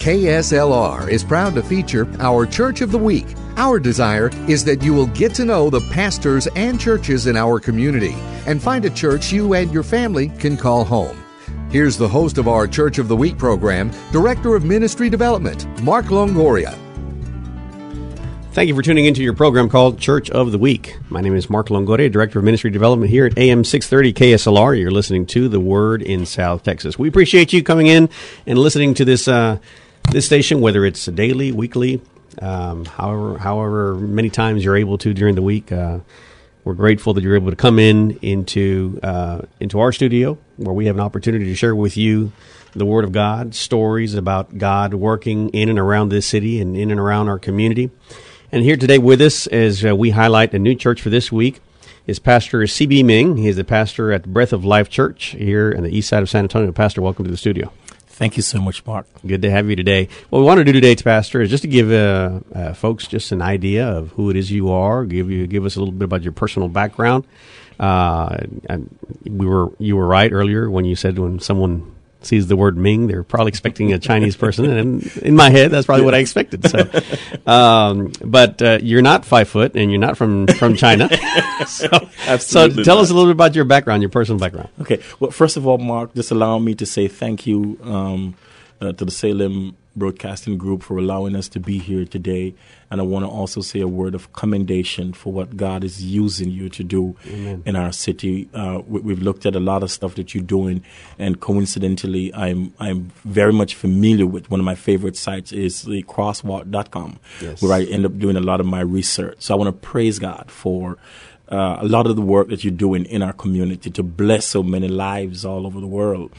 KSLR is proud to feature our Church of the Week. Our desire is that you will get to know the pastors and churches in our community and find a church you and your family can call home. Here's the host of our Church of the Week program, Director of Ministry Development, Mark Longoria. Thank you for tuning into your program called Church of the Week. My name is Mark Longoria, Director of Ministry Development here at AM630 KSLR. You're listening to The Word in South Texas. We appreciate you coming in and listening to this station, whether it's daily, weekly, however many times you're able to during the week. We're grateful that you're able to come in into our studio, where we have an opportunity to share with you the Word of God, stories about God working in and around this city and in and around our community. And here today with us, as we highlight a new church for this week, is Pastor C.B. Ming. He is the pastor at Breath of Life Church here on the east side of San Antonio. Pastor, welcome to the studio. Thank you so much, Mark. Good to have you today. What we want to do today, Pastor, is just to give folks just an idea of who it is you are, give us a little bit about your personal background. You were right earlier when you said when someone sees the word Ming, they're probably expecting a Chinese person, and in my head, that's probably what I expected. So, but you're not 5 foot, and you're not from China. So tell us a little bit about your background, your personal background. Okay. Well, first of all, Mark, just allow me to say thank you to the Salem Broadcasting Group for allowing us to be here today, and I want to also say a word of commendation for what God is using you to do. Amen. In our city. We've looked at a lot of stuff that you're doing, and coincidentally, I'm very much familiar with one of my favorite sites is the crosswalk.com, yes, where I end up doing a lot of my research. So I want to praise God for a lot of the work that you're doing in our community to bless so many lives all over the world.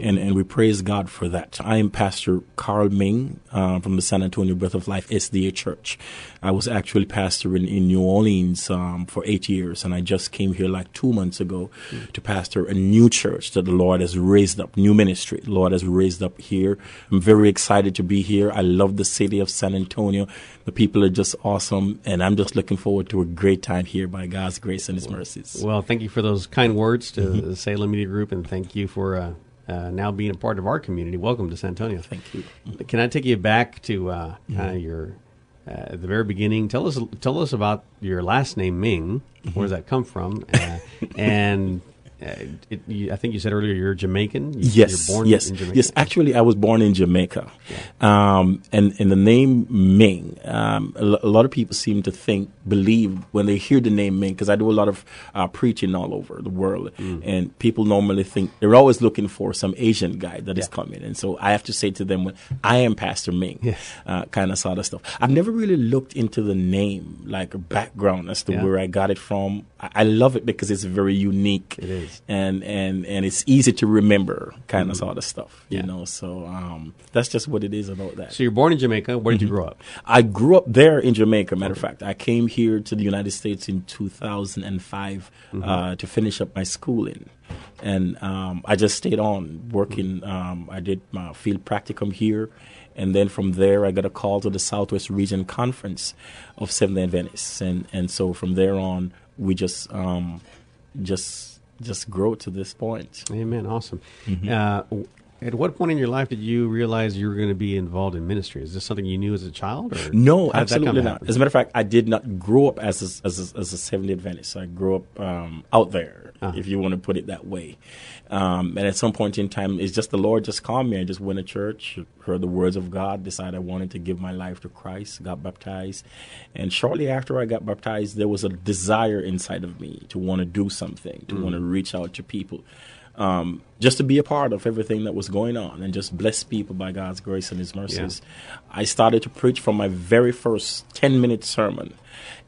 And we praise God for that. I am Pastor Carl Ming from the San Antonio Breath of Life SDA Church. I was actually pastor in New Orleans for 8 years, and I just came here like 2 months ago to pastor a new church that the Lord has raised up, new ministry the Lord has raised up here. I'm very excited to be here. I love the city of San Antonio. The people are just awesome, and I'm just looking forward to a great time here by God's grace and His mercies. Well, thank you for those kind words to the Salem Media Group, and thank you for now being a part of our community. Welcome to San Antonio. Thank you. Can I take you back to kind of your at the very beginning? Tell us about your last name, Ming. Where does that come from? I think you said earlier you're Jamaican. You're born in Jamaica. Yes. Actually, I was born in Jamaica, and the name Ming. A lot of people seem to believe when they hear the name Ming, because I do a lot of preaching all over the world, and people normally think they're always looking for some Asian guy that is coming, and so I have to say to them, well, I am Pastor Ming, kind of sort of stuff. I've never really looked into the name, like a background as to where I got it from. I love it because it's very unique. It is. And it's easy to remember, kind of sort of stuff, you know. So that's just what it is about that. So you're born in Jamaica. Where did you grow up? I grew up there in Jamaica. Matter of fact, I came here to the United States in 2005 to finish up my schooling. And I just stayed on working. I did my field practicum here. And then from there, I got a call to the Southwest Region Conference of Seventh-day Adventists. And so from there on, we just grow to this point. Amen. Awesome. At what point in your life did you realize you were going to be involved in ministry? Is this something you knew as a child? Or no, absolutely not. As a matter of fact, I did not grow up as a Seventh-day Adventist. So I grew up out there, if you want to put it that way. And at some point in time, it's just the Lord just called me. I just went to church, heard the words of God, decided I wanted to give my life to Christ, got baptized. And shortly after I got baptized, there was a desire inside of me to want to do something, to want to reach out to people. just to be a part of everything that was going on and just bless people by God's grace and His mercies. Yeah. I started to preach from my very first 10-minute sermon.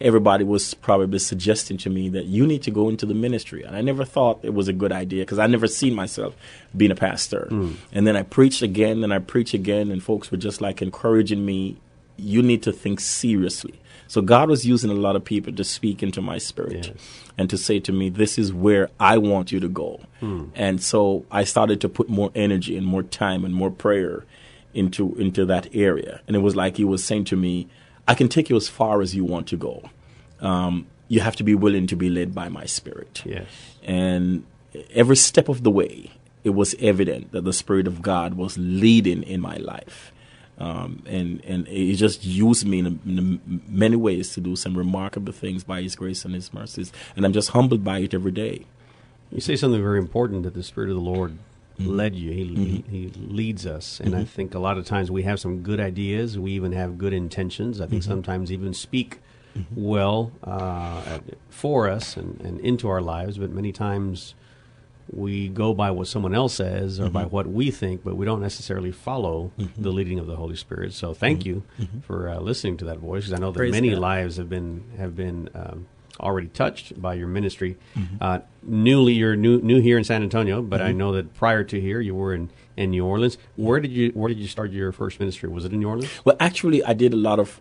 Everybody was probably suggesting to me that you need to go into the ministry. And I never thought it was a good idea because I never seen myself being a pastor. Mm. And then I preached again and I preached again, and folks were just like encouraging me, you need to think seriously. So God was using a lot of people to speak into my spirit, yes, and to say to me, this is where I want you to go. Mm. And so I started to put more energy and more time and more prayer into that area. And it was like He was saying to me, I can take you as far as you want to go. You have to be willing to be led by my spirit. Yes. And every step of the way, it was evident that the Spirit of God was leading in my life. And He just used me in many ways to do some remarkable things by His grace and His mercies. And I'm just humbled by it every day. You say something very important, that the Spirit of the Lord led you. He leads us. And I think a lot of times we have some good ideas. We even have good intentions. I think sometimes even speak well for us and into our lives. But many times we go by what someone else says or by what we think, but we don't necessarily follow the leading of the Holy Spirit. So thank you for listening to that voice, because I know that many lives have been already touched by your ministry. You're new here in San Antonio, but I know that prior to here you were in New Orleans. Where did you start your first ministry? Was it in New Orleans? Well, actually, I did a lot of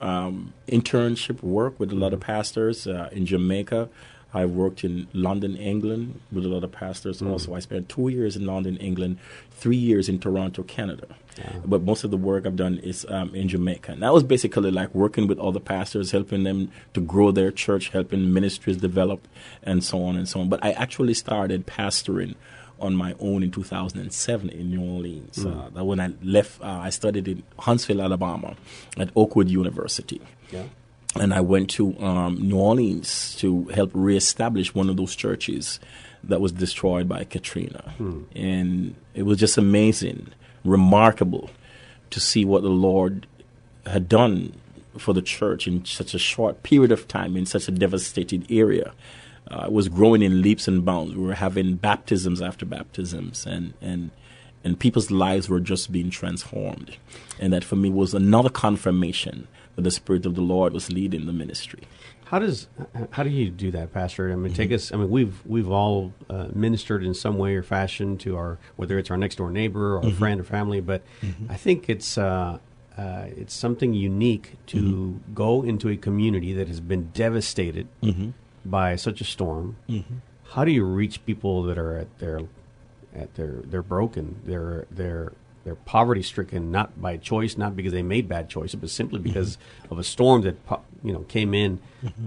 internship work with a lot of pastors in Jamaica. I worked in London, England, with a lot of pastors. Also, I spent 2 years in London, England, 3 years in Toronto, Canada. Wow. But most of the work I've done is in Jamaica. And that was basically like working with other pastors, helping them to grow their church, helping ministries develop, and so on and so on. But I actually started pastoring on my own in 2007 in New Orleans. When I left, I studied in Huntsville, Alabama, at Oakwood University. Yeah. And I went to New Orleans to help reestablish one of those churches that was destroyed by Katrina. And it was just amazing, remarkable to see what the Lord had done for the church in such a short period of time in such a devastated area. It was growing in leaps and bounds. We were having baptisms after baptisms, and people's lives were just being transformed. And that for me was another confirmation that the Spirit of the Lord was leading the ministry. How do you do that, Pastor? I mean, take us. I mean, we've all ministered in some way or fashion to our, whether it's our next door neighbor or a friend or family. But I think it's something unique to go into a community that has been devastated by such a storm. How do you reach people that are they're broken, they're poverty-stricken, not by choice, not because they made bad choices, but simply because of a storm that came in.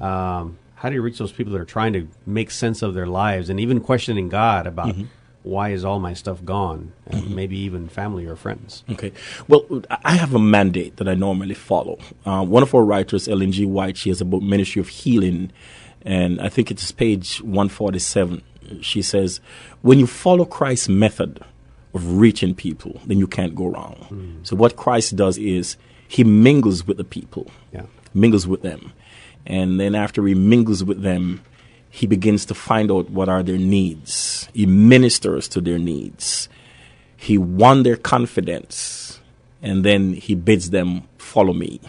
How do you reach those people that are trying to make sense of their lives and even questioning God about why is all my stuff gone, and maybe even family or friends? Okay. Well, I have a mandate that I normally follow. One of our writers, Ellen G. White, she has a book, Ministry of Healing, and I think it's page 147. She says, when you follow Christ's method of reaching people, then you can't go wrong. So what Christ does is He mingles with the people, mingles with them. And then after He mingles with them, He begins to find out what are their needs. He ministers to their needs. He won their confidence. And then He bids them follow me.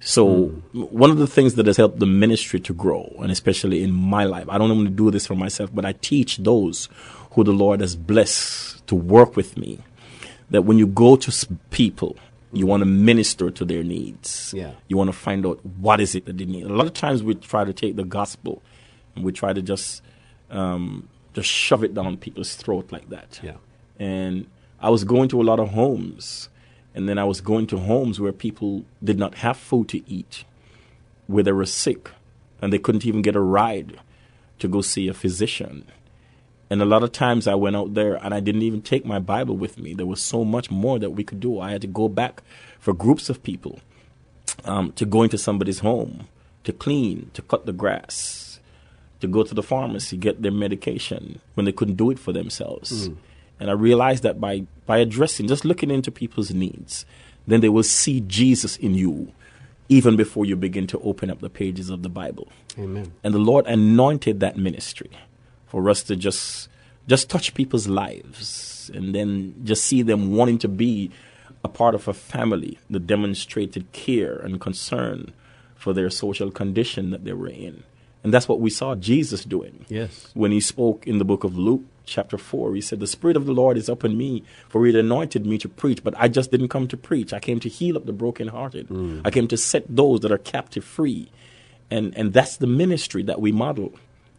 So one of the things that has helped the ministry to grow, and especially in my life, I don't want to do this for myself, but I teach those who the Lord has blessed to work with me, that when you go to people, you want to minister to their needs. Yeah. You want to find out what is it that they need. A lot of times we try to take the gospel and we try to just shove it down people's throat like that. Yeah. And I was going to a lot of homes. And then I was going to homes where people did not have food to eat, where they were sick, and they couldn't even get a ride to go see a physician. And a lot of times I went out there and I didn't even take my Bible with me. There was so much more that we could do. I had to go back for groups of people to go into somebody's home, to clean, to cut the grass, to go to the pharmacy, get their medication when they couldn't do it for themselves. And I realized that by addressing, just looking into people's needs, then they will see Jesus in you even before you begin to open up the pages of the Bible. Amen. And the Lord anointed that ministry for us to just just touch people's lives and then just see them wanting to be a part of a family that demonstrated care and concern for their social condition that they were in. And that's what we saw Jesus doing. Yes. When he spoke in the book of Luke, chapter 4, he said, "The Spirit of the Lord is upon me, for he anointed me to preach, but I just didn't come to preach. I came to heal up the brokenhearted. I came to set those that are captive free." And that's the ministry that we model.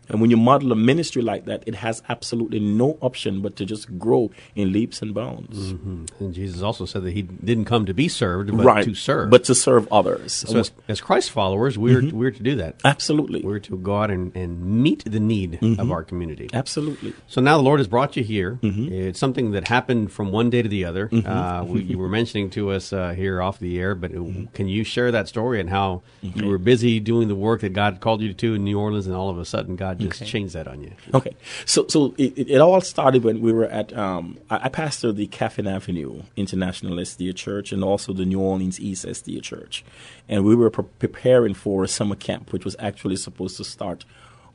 And when you model a ministry like that, it has absolutely no option but to just grow in leaps and bounds. Mm-hmm. And Jesus also said that he didn't come to be served, but to serve. But to serve others. So as Christ followers, we're to do that. Absolutely. We're to go out and meet the need of our community. Absolutely. So now the Lord has brought you here. It's something that happened from one day to the other. You were mentioning to us here off the air, but can you share that story and how you were busy doing the work that God called you to in New Orleans, and all of a sudden God just change that on you. Okay. So it all started when we were at, I pastored the Caffeine Avenue International SDA Church and also the New Orleans East SDA Church. And we were preparing for a summer camp, which was actually supposed to start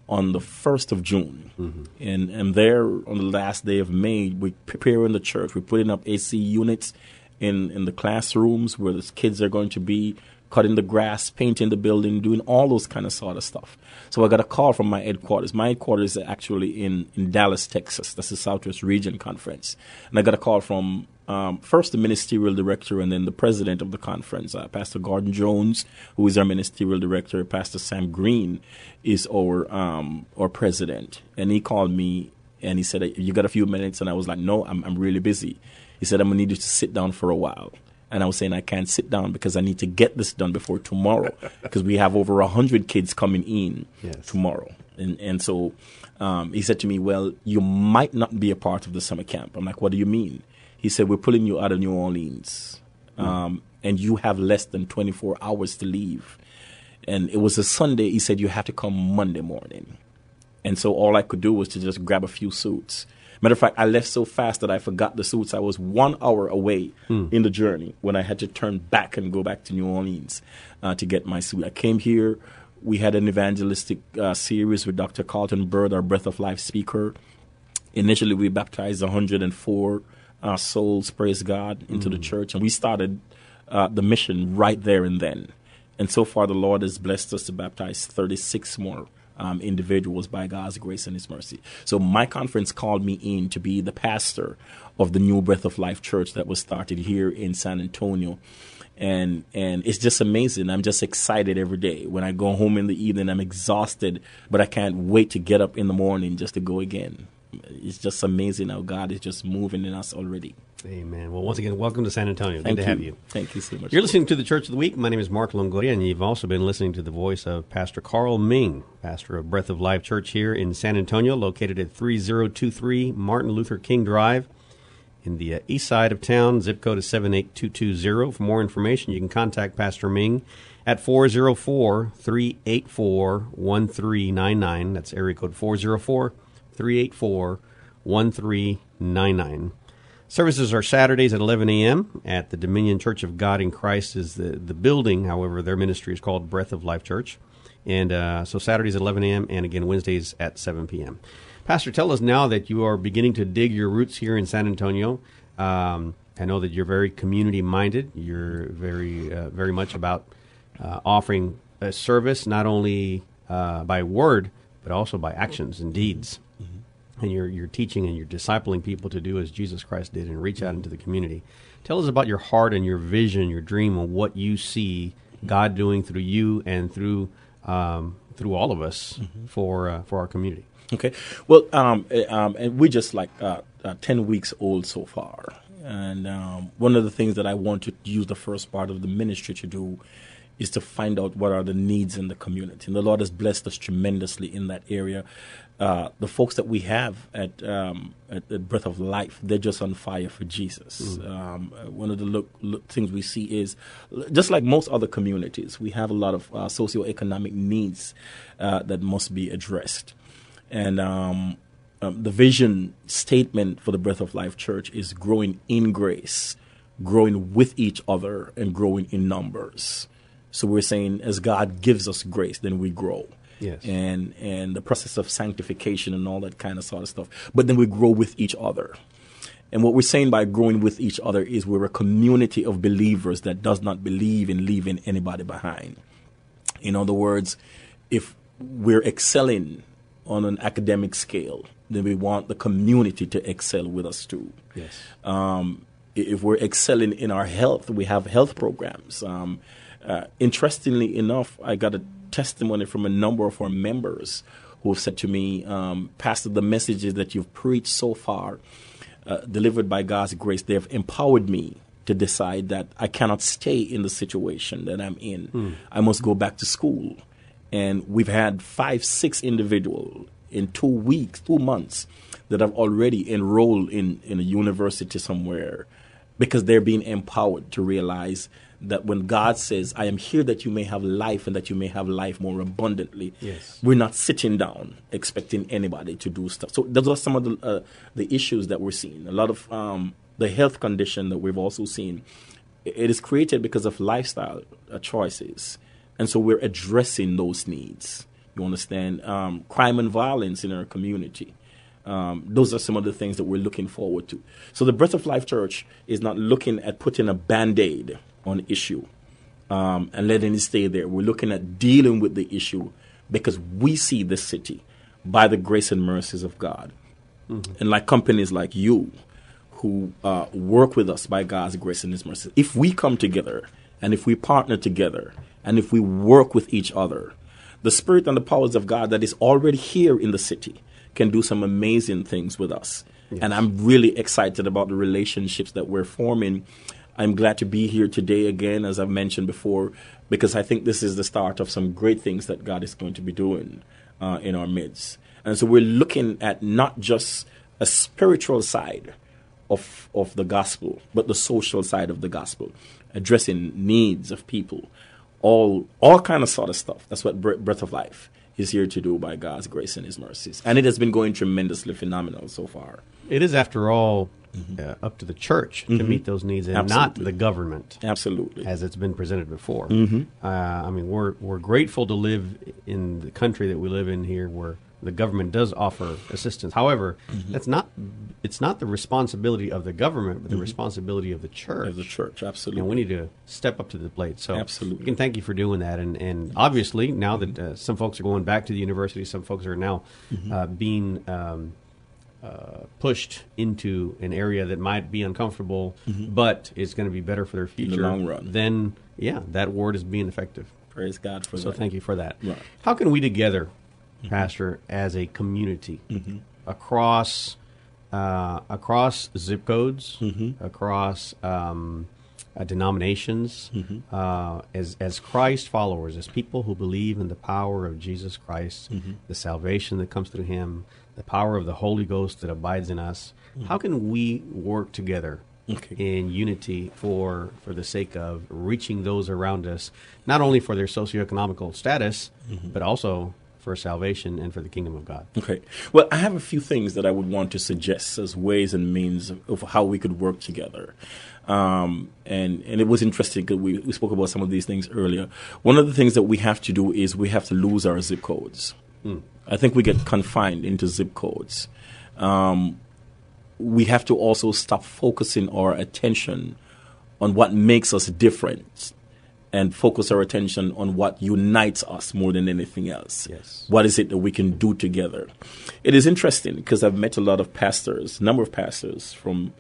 on the 1st of June. And there on the last day of May, we're preparing the church. We're putting up AC units in the classrooms where the kids are going to be, cutting the grass, painting the building, doing all those kind of sort of stuff. So I got a call from my headquarters. My headquarters are actually in Dallas, Texas. That's the Southwest Region Conference. And I got a call from first the ministerial director and then the president of the conference, Pastor Gordon Jones, who is our ministerial director. Pastor Sam Green is our president. And he called me and he said, "You got a few minutes?" And I was like, "No, I'm really busy." He said, "I'm going to need you to sit down for a while." And I was saying, "I can't sit down because I need to get this done before tomorrow," because we have over 100 kids coming in tomorrow. And so he said to me, "Well, you might not be a part of the summer camp." I'm like, "What do you mean?" He said, "We're pulling you out of New Orleans, and you have less than 24 hours to leave." And it was a Sunday. He said, "You have to come Monday morning." And so all I could do was to just grab a few suits. Matter of fact, I left so fast that I forgot the suits. I was 1 hour away in the journey when I had to turn back and go back to New Orleans to get my suit. I came here. We had an evangelistic series with Dr. Carlton Bird, our Breath of Life speaker. Initially, we baptized 104 souls, praise God, into the church. And we started the mission right there and then. And so far, the Lord has blessed us to baptize 36 more individuals by God's grace and His mercy. So my conference called me in to be the pastor of the new Breath of Life Church that was started here in San Antonio. And it's just amazing. I'm just excited every day. When I go home in the evening, I'm exhausted, but I can't wait to get up in the morning just to go again. It's just amazing how God is just moving in us already. Amen. Well, once again, welcome to San Antonio. Good to have you. Thank you so much. You're listening to the Church of the Week. My name is Mark Longoria, and you've also been listening to the voice of Pastor Carl Ming, pastor of Breath of Life Church here in San Antonio, located at 3023 Martin Luther King Drive in the east side of town. Zip code is 78220. For more information, you can contact Pastor Ming at 404-384-1399. That's area code 404-384-1399. Services are Saturdays at 11 a.m. at the Dominion Church of God in Christ is the building. However, their ministry is called Breath of Life Church. And so Saturdays at 11 a.m. and again Wednesdays at 7 p.m. Pastor, tell us now that you are beginning to dig your roots here in San Antonio. I know that you're very community-minded. You're very much about offering a service not only by word but also by actions and deeds. And you're teaching and you're discipling people to do as Jesus Christ did and reach out into the community. Tell us about your heart and your vision, your dream, and what you see God doing through you and through all of us for our community. Okay. Well, and we're just like 10 weeks old so far. And one of the things that I want to use the first part of the ministry to do is to find out what are the needs in the community. And the Lord has blessed us tremendously in that area. The folks that we have at Breath of Life, they're just on fire for Jesus. One of the things we see is, just like most other communities, we have a lot of socioeconomic needs that must be addressed. And the vision statement for the Breath of Life Church is growing in grace, growing with each other, and growing in numbers. So we're saying as God gives us grace, then we grow. yes. and the process of sanctification and all that kind of sort of stuff. But then we grow with each other. And what we're saying by growing with each other is we're a community of believers that does not believe in leaving anybody behind. In other words, if we're excelling on an academic scale, then we want the community to excel with us too. Yes. If we're excelling in our health, we have health programs. Interestingly enough, I got a testimony from a number of our members who have said to me, Pastor, the messages that you've preached so far, delivered by God's grace, they have empowered me to decide that I cannot stay in the situation that I'm in. I must go back to school. And we've had 5-6 individuals in 2 months, that have already enrolled in a university somewhere because they're being empowered to realize that when God says, I am here that you may have life and that you may have life more abundantly, yes. We're not sitting down expecting anybody to do stuff. So those are some of the issues that we're seeing. A lot of the health condition that we've also seen, it is created because of lifestyle choices. And so we're addressing those needs. You understand? Crime and violence in our community. Those are some of the things that we're looking forward to. So the Breath of Life Church is not looking at putting a Band-Aid on issue and letting it stay there. We're looking at dealing with the issue because we see the city by the grace and mercies of God. Mm-hmm. And like companies like you who work with us by God's grace and His mercy, if we come together and if we partner together and if we work with each other, the Spirit and the powers of God that is already here in the city can do some amazing things with us. Yes. And I'm really excited about the relationships that we're forming. I'm glad to be here today again, as I've mentioned before, because I think this is the start of some great things that God is going to be doing in our midst. And so we're looking at not just a spiritual side of the gospel, but the social side of the gospel, addressing needs of people, all kind of sort of stuff. That's what Breath of Life is here to do by God's grace and His mercies. And it has been going tremendously phenomenal so far. It is, after all, up to the church to meet those needs and Absolutely. Not the government. Absolutely. As it's been presented before. Mm-hmm. I mean, we're grateful to live in the country that we live in here where the government does offer assistance. However, it's not the responsibility of the government, but the responsibility of the church. Of the church, absolutely. And we need to step up to the plate. So absolutely. We can thank you for doing that. And obviously, now that some folks are going back to the university, some folks are now being pushed into an area that might be uncomfortable, but it's going to be better for their future. In the long run. Then, that word is being effective. Praise God for that. So thank you for that. Right. How can we together, Pastor, as a community across zip codes, across denominations, as Christ followers, as people who believe in the power of Jesus Christ, the salvation that comes through Him, the power of the Holy Ghost that abides in us. How can we work together in unity for the sake of reaching those around us, not only for their socioeconomical status, but also for salvation and for the kingdom of God? Okay. Well, I have a few things that I would want to suggest as ways and means of how we could work together. And it was interesting because we spoke about some of these things earlier. One of the things that we have to do is we have to lose our zip codes. I think we get confined into zip codes. We have to also stop focusing our attention on what makes us different and focus our attention on what unites us more than anything else. Yes. What is it that we can do together? It is interesting because I've met a lot of pastors, a number of pastors from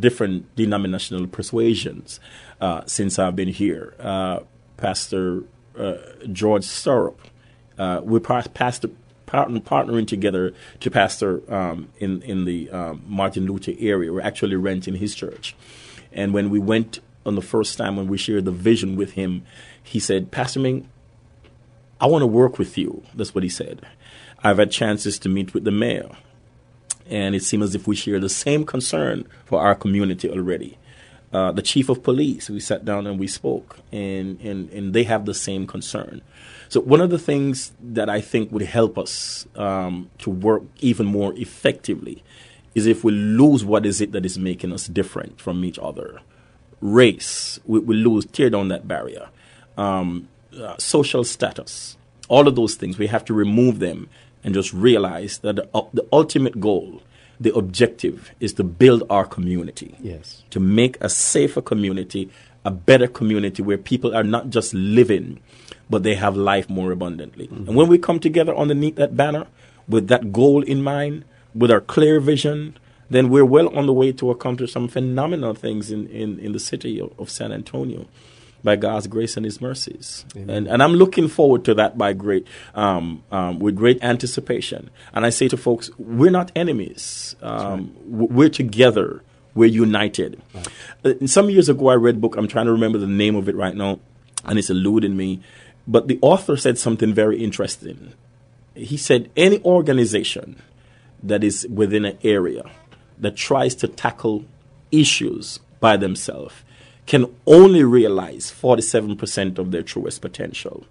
different denominational persuasions since I've been here. Pastor George Stirrup, we're partnering together to pastor in the Martin Luther area. We're actually renting his church. And when we went on the first time when we shared the vision with him, he said, Pastor Ming, I want to work with you. That's what he said. I've had chances to meet with the mayor, and it seemed as if we share the same concern for our community already. The chief of police, we sat down and we spoke, and they have the same concern. So one of the things that I think would help us to work even more effectively is if we lose what is it that is making us different from each other. Race, we lose, tear down that barrier. Social status, all of those things, we have to remove them and just realize that the ultimate goal, the objective, is to build our community. Yes. To make a safer community, a better community where people are not just living, but they have life more abundantly. Mm-hmm. And when we come together underneath that banner with that goal in mind, with our clear vision, then we're well on the way to accomplish some phenomenal things in the city of San Antonio by God's grace and His mercies. And I'm looking forward to that with great anticipation. And I say to folks, we're not enemies. Right. We're together. We're united. Right. Some years ago, I read a book. I'm trying to remember the name of it right now, and it's eluding me. But the author said something very interesting. He said, any organization that is within an area that tries to tackle issues by themselves can only realize 47% of their truest potential,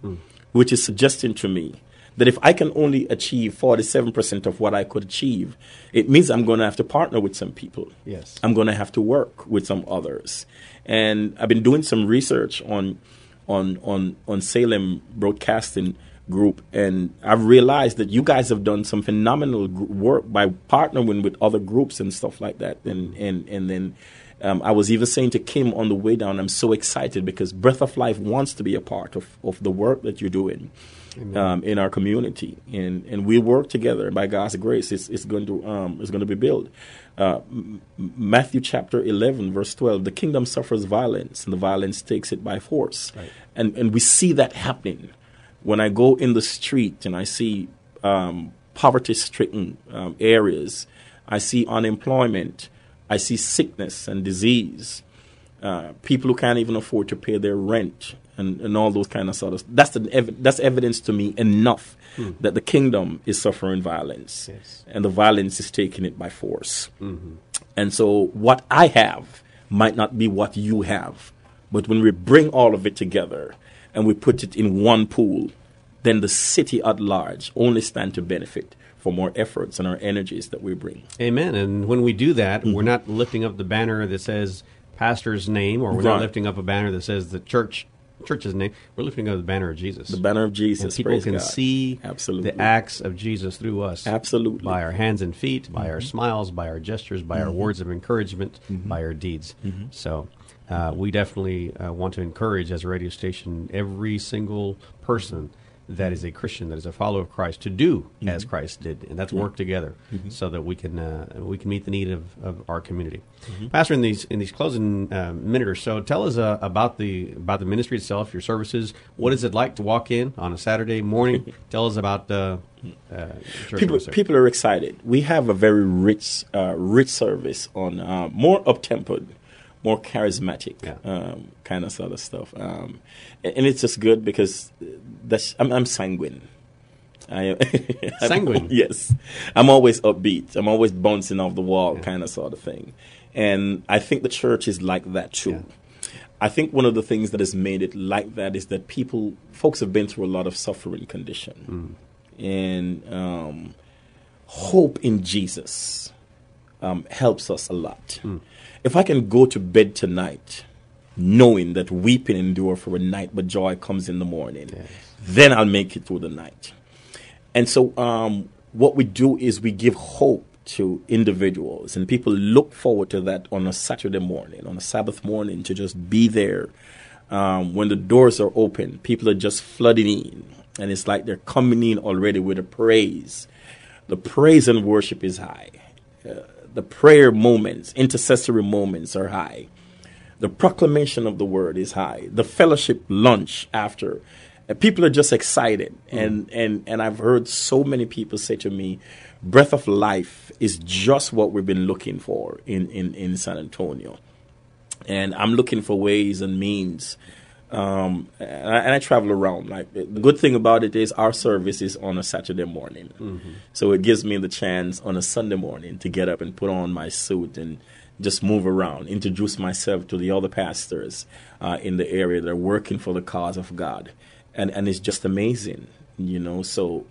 which is suggesting to me that if I can only achieve 47% of what I could achieve, it means I'm going to have to partner with some people. Yes, I'm going to have to work with some others. And I've been doing some research on Salem Broadcasting Group, and I've realized that you guys have done some phenomenal work by partnering with other groups and stuff like that. And then I was even saying to Kim on the way down, I'm so excited because Breath of Life wants to be a part of the work that you're doing in our community. And we work together by God's grace. It's going to be built. Matthew chapter 11, verse 12, the kingdom suffers violence and the violence takes it by force. Right. And we see that happening. When I go in the street and I see poverty-stricken areas, I see unemployment, I see sickness and disease, people who can't even afford to pay their rent and all those kind of sort of stuff. That's evidence to me enough that the kingdom is suffering violence, yes, and the violence is taking it by force. Mm-hmm. And so what I have might not be what you have, but when we bring all of it together and we put it in one pool, then the city at large only stand to benefit from our efforts and our energies that we bring. Amen. And when we do that, we're not lifting up the banner that says pastor's name, or we're not lifting up a banner that says the church's name. We're lifting up the banner of Jesus. The banner of Jesus. And people can see the acts of Jesus through us. Absolutely. By our hands and feet, by our smiles, by our gestures, by our words of encouragement, by our deeds. Mm-hmm. So we definitely want to encourage, as a radio station, every single person that is a Christian, that is a follower of Christ, to do as Christ did, and that's work together so that we can meet the need of our community. Mm-hmm. Pastor, in these closing minute or so, tell us about the ministry itself, your services. What is it like to walk in on a Saturday morning? Tell us about church. People are excited. We have a very rich service on more up-tempered, more charismatic kind of sort of stuff. And it's just good because I'm sanguine. Sanguine? Yes. I'm always upbeat. I'm always bouncing off the wall kind of sort of thing. And I think the church is like that too. Yeah. I think one of the things that has made it like that is that folks have been through a lot of suffering condition. And hope in Jesus helps us a lot. If I can go to bed tonight knowing that weeping endure for a night, but joy comes in the morning, then I'll make it through the night. And so what we do is we give hope to individuals, and people look forward to that on a Saturday morning, on a Sabbath morning, to just be there. When the doors are open, people are just flooding in, and it's like they're coming in already with a praise. The praise and worship is high. The prayer moments, intercessory moments are high. The proclamation of the word is high. The fellowship lunch after. People are just excited. And I've heard so many people say to me, Breath of Life is just what we've been looking for in San Antonio. And I'm looking for ways and means. And I travel around. Like, the good thing about it is our service is on a Saturday morning. So it gives me the chance on a Sunday morning to get up and put on my suit and just move around, introduce myself to the other pastors in the area that are working for the cause of God. And it's just amazing, you know. So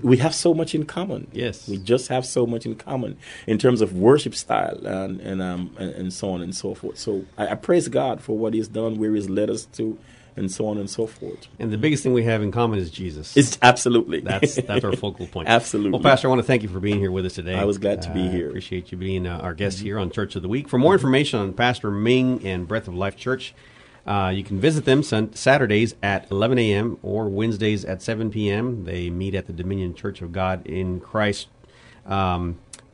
we have so much in common. Yes. We just have so much in common in terms of worship style and so on and so forth. So I praise God for what He's done, where He's led us to, and so on and so forth. And the biggest thing we have in common is Jesus. It's absolutely. That's our focal point. Absolutely. Well, Pastor, I want to thank you for being here with us today. I was glad to be here. Appreciate you being our guest here on Church of the Week. For more information on Pastor Ming and Breath of Life Church, you can visit them Saturdays at 11 a.m. or Wednesdays at 7 p.m. They meet at the Dominion Church of God in Christ.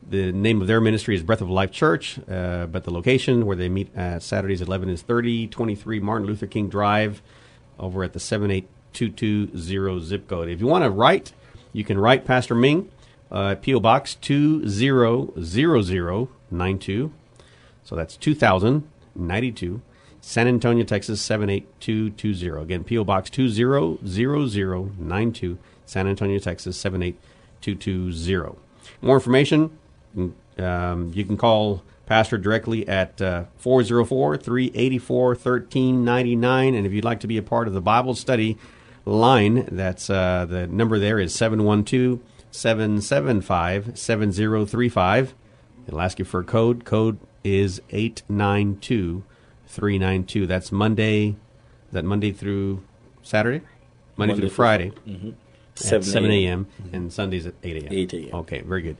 The name of their ministry is Breath of Life Church, but the location where they meet Saturdays at 11 is 3023 Martin Luther King Drive over at the 78220 zip code. If you want to write, you can write Pastor Ming, P.O. Box 200092. So that's 2092, San Antonio, Texas, 78220. Again, P.O. Box 200092, San Antonio, Texas, 78220. More information, you can call Pastor directly at 404-384-1399. And if you'd like to be a part of the Bible study line, that's the number there is 712-775-7035. It'll ask you for a code. Code is 892392. That's Monday. Is that Monday through Saturday? Monday through Friday. Mm-hmm. At 7 a.m. and Sundays at 8 a.m. 8 a.m. Okay, very good.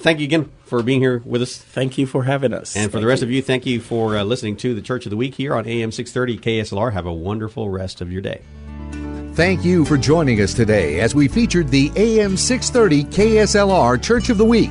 Thank you again for being here with us. Thank you for having us. And for the rest of you, thank you for listening to the Church of the Week here on AM 630 KSLR. Have a wonderful rest of your day. Thank you for joining us today as we featured the AM 630 KSLR Church of the Week.